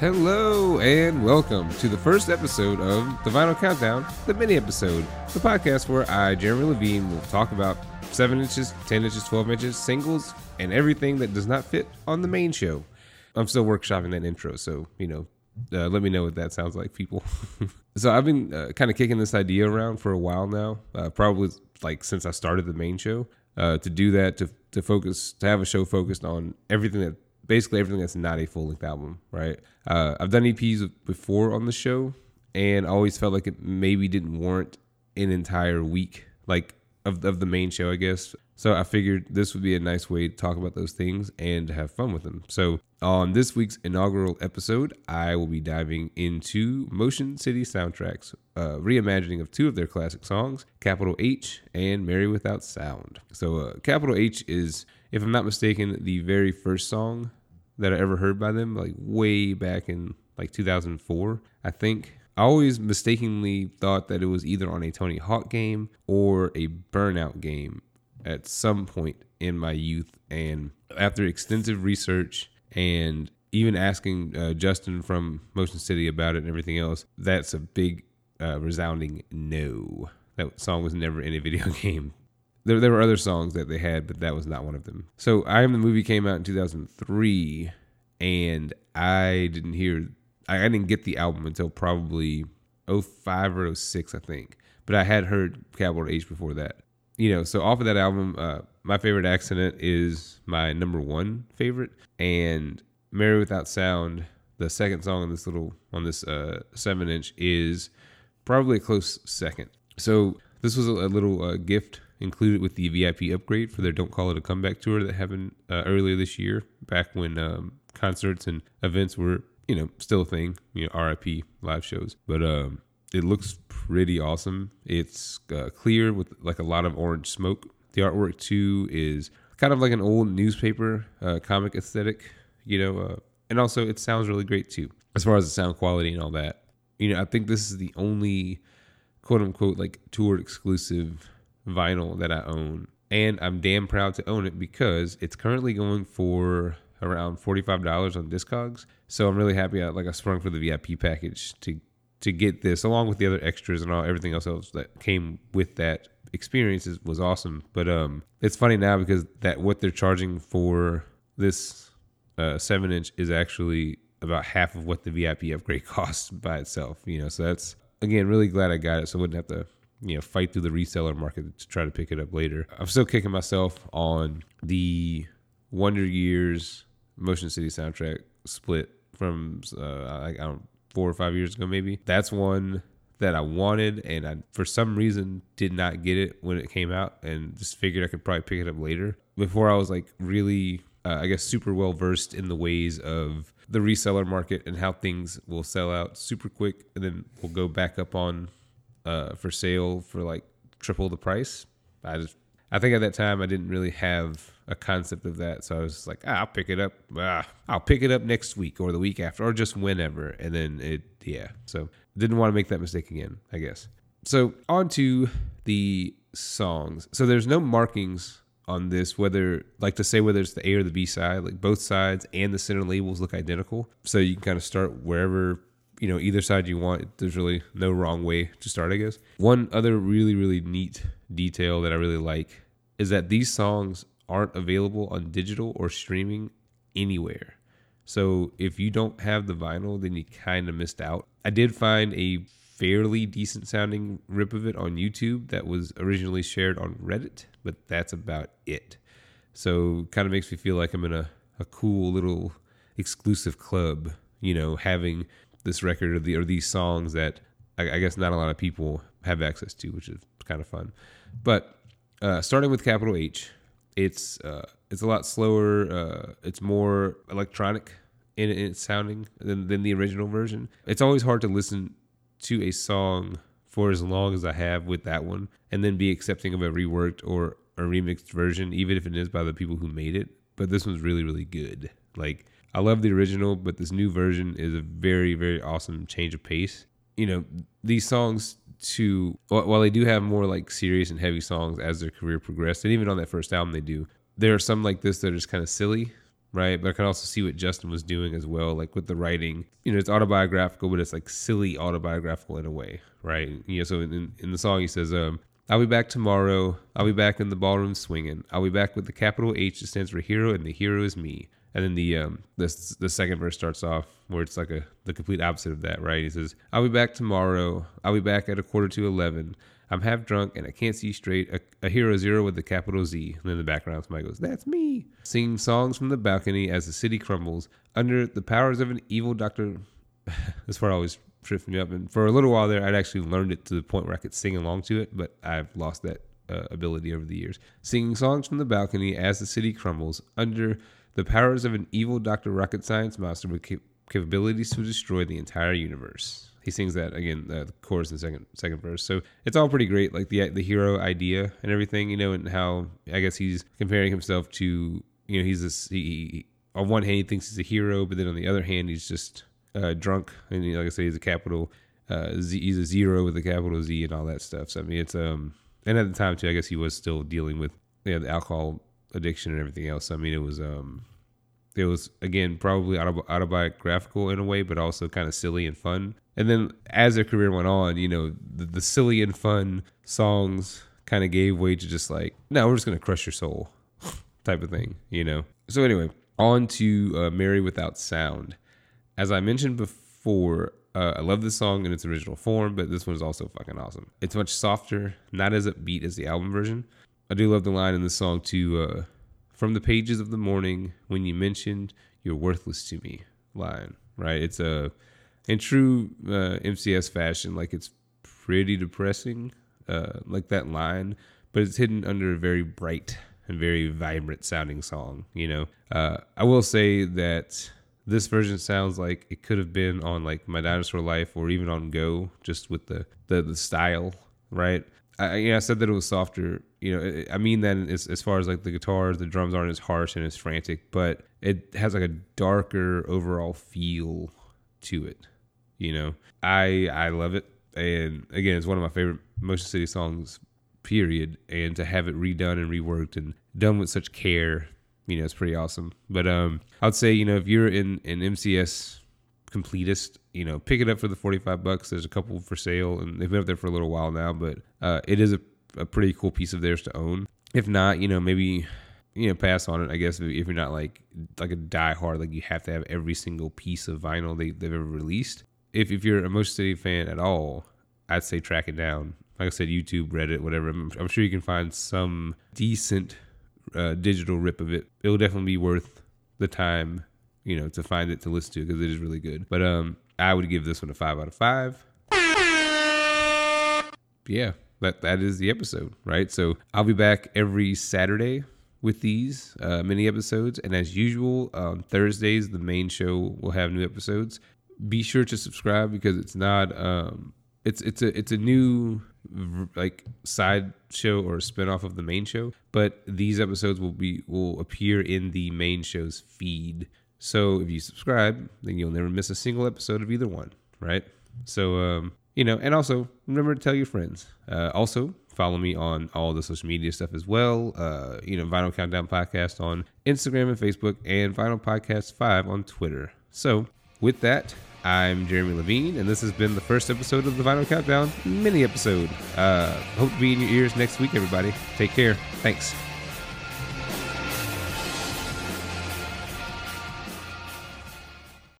Hello and welcome to the first episode of The Vinyl Countdown, the mini-episode, the podcast where I, Jeremy Levine, will talk about 7 inches, 10 inches, 12 inches, singles, and everything that does not fit on the main show. I'm still workshopping that intro, so, let me know what that sounds like, people. So I've been kind of kicking this idea around for a while now, probably like since I started the main show, to do that, to have a show focused on basically everything that's not a full-length album, right? I've done EPs before on the show, and I always felt like it maybe didn't warrant an entire week, like of the main show, I guess. So I figured this would be a nice way to talk about those things and have fun with them. So on this week's inaugural episode, I will be diving into Motion City Soundtrack's reimagining of two of their classic songs, Capital H and Mary Without Sound. So Capital H is, if I'm not mistaken, the very first song that I ever heard by them, like way back in like 2004, I think. I always mistakenly thought that it was either on a Tony Hawk game or a Burnout game at some point in my youth. And after extensive research and even asking Justin from Motion City about it and everything else, that's a big resounding no. That song was never in a video game. There were other songs that they had, but that was not one of them. So I Am The Movie came out in 2003, and I didn't get the album until probably 05 or 06, I think. But I had heard Capital H before that. So off of that album, My Favorite Accident is my number one favorite. And Mary Without Sound, the second song on this 7-inch, is probably a close second. So this was a little gift included with the VIP upgrade for their Don't Call It a Comeback Tour that happened earlier this year, back when concerts and events were still a thing, RIP live shows. But it looks pretty awesome. It's clear with like a lot of orange smoke. The artwork too is kind of like an old newspaper comic aesthetic, and also it sounds really great too. As far as the sound quality and all that, I think this is the only quote unquote like tour exclusive vinyl that I own. And I'm damn proud to own it because it's currently going for around $45 on Discogs. So I'm really happy I sprung for the VIP package to get this, along with the other extras and everything else that came with that experience was awesome. But it's funny now because that what they're charging for this 7-inch is actually about half of what the VIP upgrade costs by itself. So that's, again, really glad I got it so I wouldn't have to fight through the reseller market to try to pick it up later. I'm still kicking myself on the Wonder Years Motion City Soundtrack split from 4 or 5 years ago maybe. That's one that I wanted, and I for some reason did not get it when it came out, and just figured I could probably pick it up later. Before I was like really super well versed in the ways of the reseller market and how things will sell out super quick and then will go back up on for sale for like triple the price. I think at that time I didn't really have a concept of that. So I was like, I'll pick it up. I'll pick it up next week or the week after or just whenever. And then so didn't want to make that mistake again, I guess. So on to the songs. So there's no markings on this, whether it's the A or the B side, like both sides and the center labels look identical. So you can kind of start wherever, either side you want. There's really no wrong way to start, I guess. One other really, really neat detail that I really like is that these songs aren't available on digital or streaming anywhere. So if you don't have the vinyl, then you kind of missed out. I did find a fairly decent sounding rip of it on YouTube that was originally shared on Reddit, but that's about it. So kind of makes me feel like I'm in a cool little exclusive club, having this record or these songs that I guess not a lot of people have access to, which is kind of fun. But starting with Capital H, it's a lot slower. It's more electronic in its sounding than the original version. It's always hard to listen to a song for as long as I have with that one and then be accepting of a reworked or a remixed version, even if it is by the people who made it. But this one's really, really good. Like, I love the original, but this new version is a very, very awesome change of pace. These songs too, while they do have more like serious and heavy songs as their career progressed, and even on that first album they do, there are some like this that are just kind of silly, right? But I could also see what Justin was doing as well, like with the writing. You know, it's autobiographical, but it's like silly autobiographical in a way, right? You know, so in the song he says, I'll be back tomorrow. I'll be back in the ballroom swinging. I'll be back with the capital H that stands for hero, and the hero is me. And then the second verse starts off where it's like the complete opposite of that, right? He says, I'll be back tomorrow. I'll be back at 11:15. I'm half drunk and I can't see straight. A hero zero with the capital Z. And in the background, somebody goes, that's me. Singing songs from the balcony as the city crumbles under the powers of an evil doctor. That's where I always tripped me up. And for a little while there, I'd actually learned it to the point where I could sing along to it, but I've lost that ability over the years. Singing songs from the balcony as the city crumbles under the powers of an evil Dr. Rocket Science monster with capabilities to destroy the entire universe. He sings that again, the chorus in the second verse. So it's all pretty great, like the hero idea and everything, you know, and how I guess he's comparing himself to, you know, he on one hand he thinks he's a hero, but then on the other hand he's just drunk, and like I say, he's a capital Z, he's a zero with a capital Z and all that stuff. So I mean, it's and at the time too, I guess he was still dealing with the alcohol addiction and everything else. I mean, it was again probably autobiographical in a way, but also kind of silly and fun. And then as their career went on, you know, the silly and fun songs kind of gave way to just like, no, we're just gonna crush your soul type of thing, you know. So anyway, on to Mary Without Sound. As I mentioned before, I love this song in its original form, but this one is also fucking awesome. It's much softer, not as upbeat as the album version. I do love the line in this song too, from the pages of the morning when you mentioned you're worthless to me line, right? It's in true MCS fashion, like it's pretty depressing, like that line, but it's hidden under a very bright and very vibrant sounding song, you know? I will say that this version sounds like it could have been on like My Dinosaur Life or even on Go, just with the style, right? I said that it was softer. You know, I mean that as far as like the guitars, the drums aren't as harsh and as frantic, but it has like a darker overall feel to it. You know, I love it, and again, it's one of my favorite Motion City songs, period. And to have it redone and reworked and done with such care, you know, it's pretty awesome. But I'd say, you know, if you're an MCS completist, you know, pick it up for the $45. There's a couple for sale, and they've been up there for a little while now, but it is a pretty cool piece of theirs to own. If not, you know, maybe, you know, pass on it, I guess, if you're not like a diehard, like you have to have every single piece of vinyl they've ever released. If you're a Motion City fan at all, I'd say track it down. Like I said, YouTube, Reddit, whatever. I'm sure you can find some decent digital rip of it. It'll definitely be worth the time, you know, to find it, to listen to, because it is really good. But I would give this one a 5 out of 5. Yeah, that is the episode, right? So I'll be back every Saturday with these mini episodes. And as usual, on Thursdays, the main show will have new episodes. Be sure to subscribe, because it's not, it's a new like side show or spinoff of the main show, but these episodes will appear in the main show's feed. So if you subscribe, then you'll never miss a single episode of either one, right? So you know, and also remember to tell your friends. Also follow me on all the social media stuff as well. You know, Vinyl Countdown Podcast on Instagram and Facebook, and Vinyl Podcast 5 on Twitter. So with that, I'm Jeremy Levine, and this has been the first episode of the Vinyl Countdown mini episode. Hope to be in your ears next week, everybody. Take care. Thanks.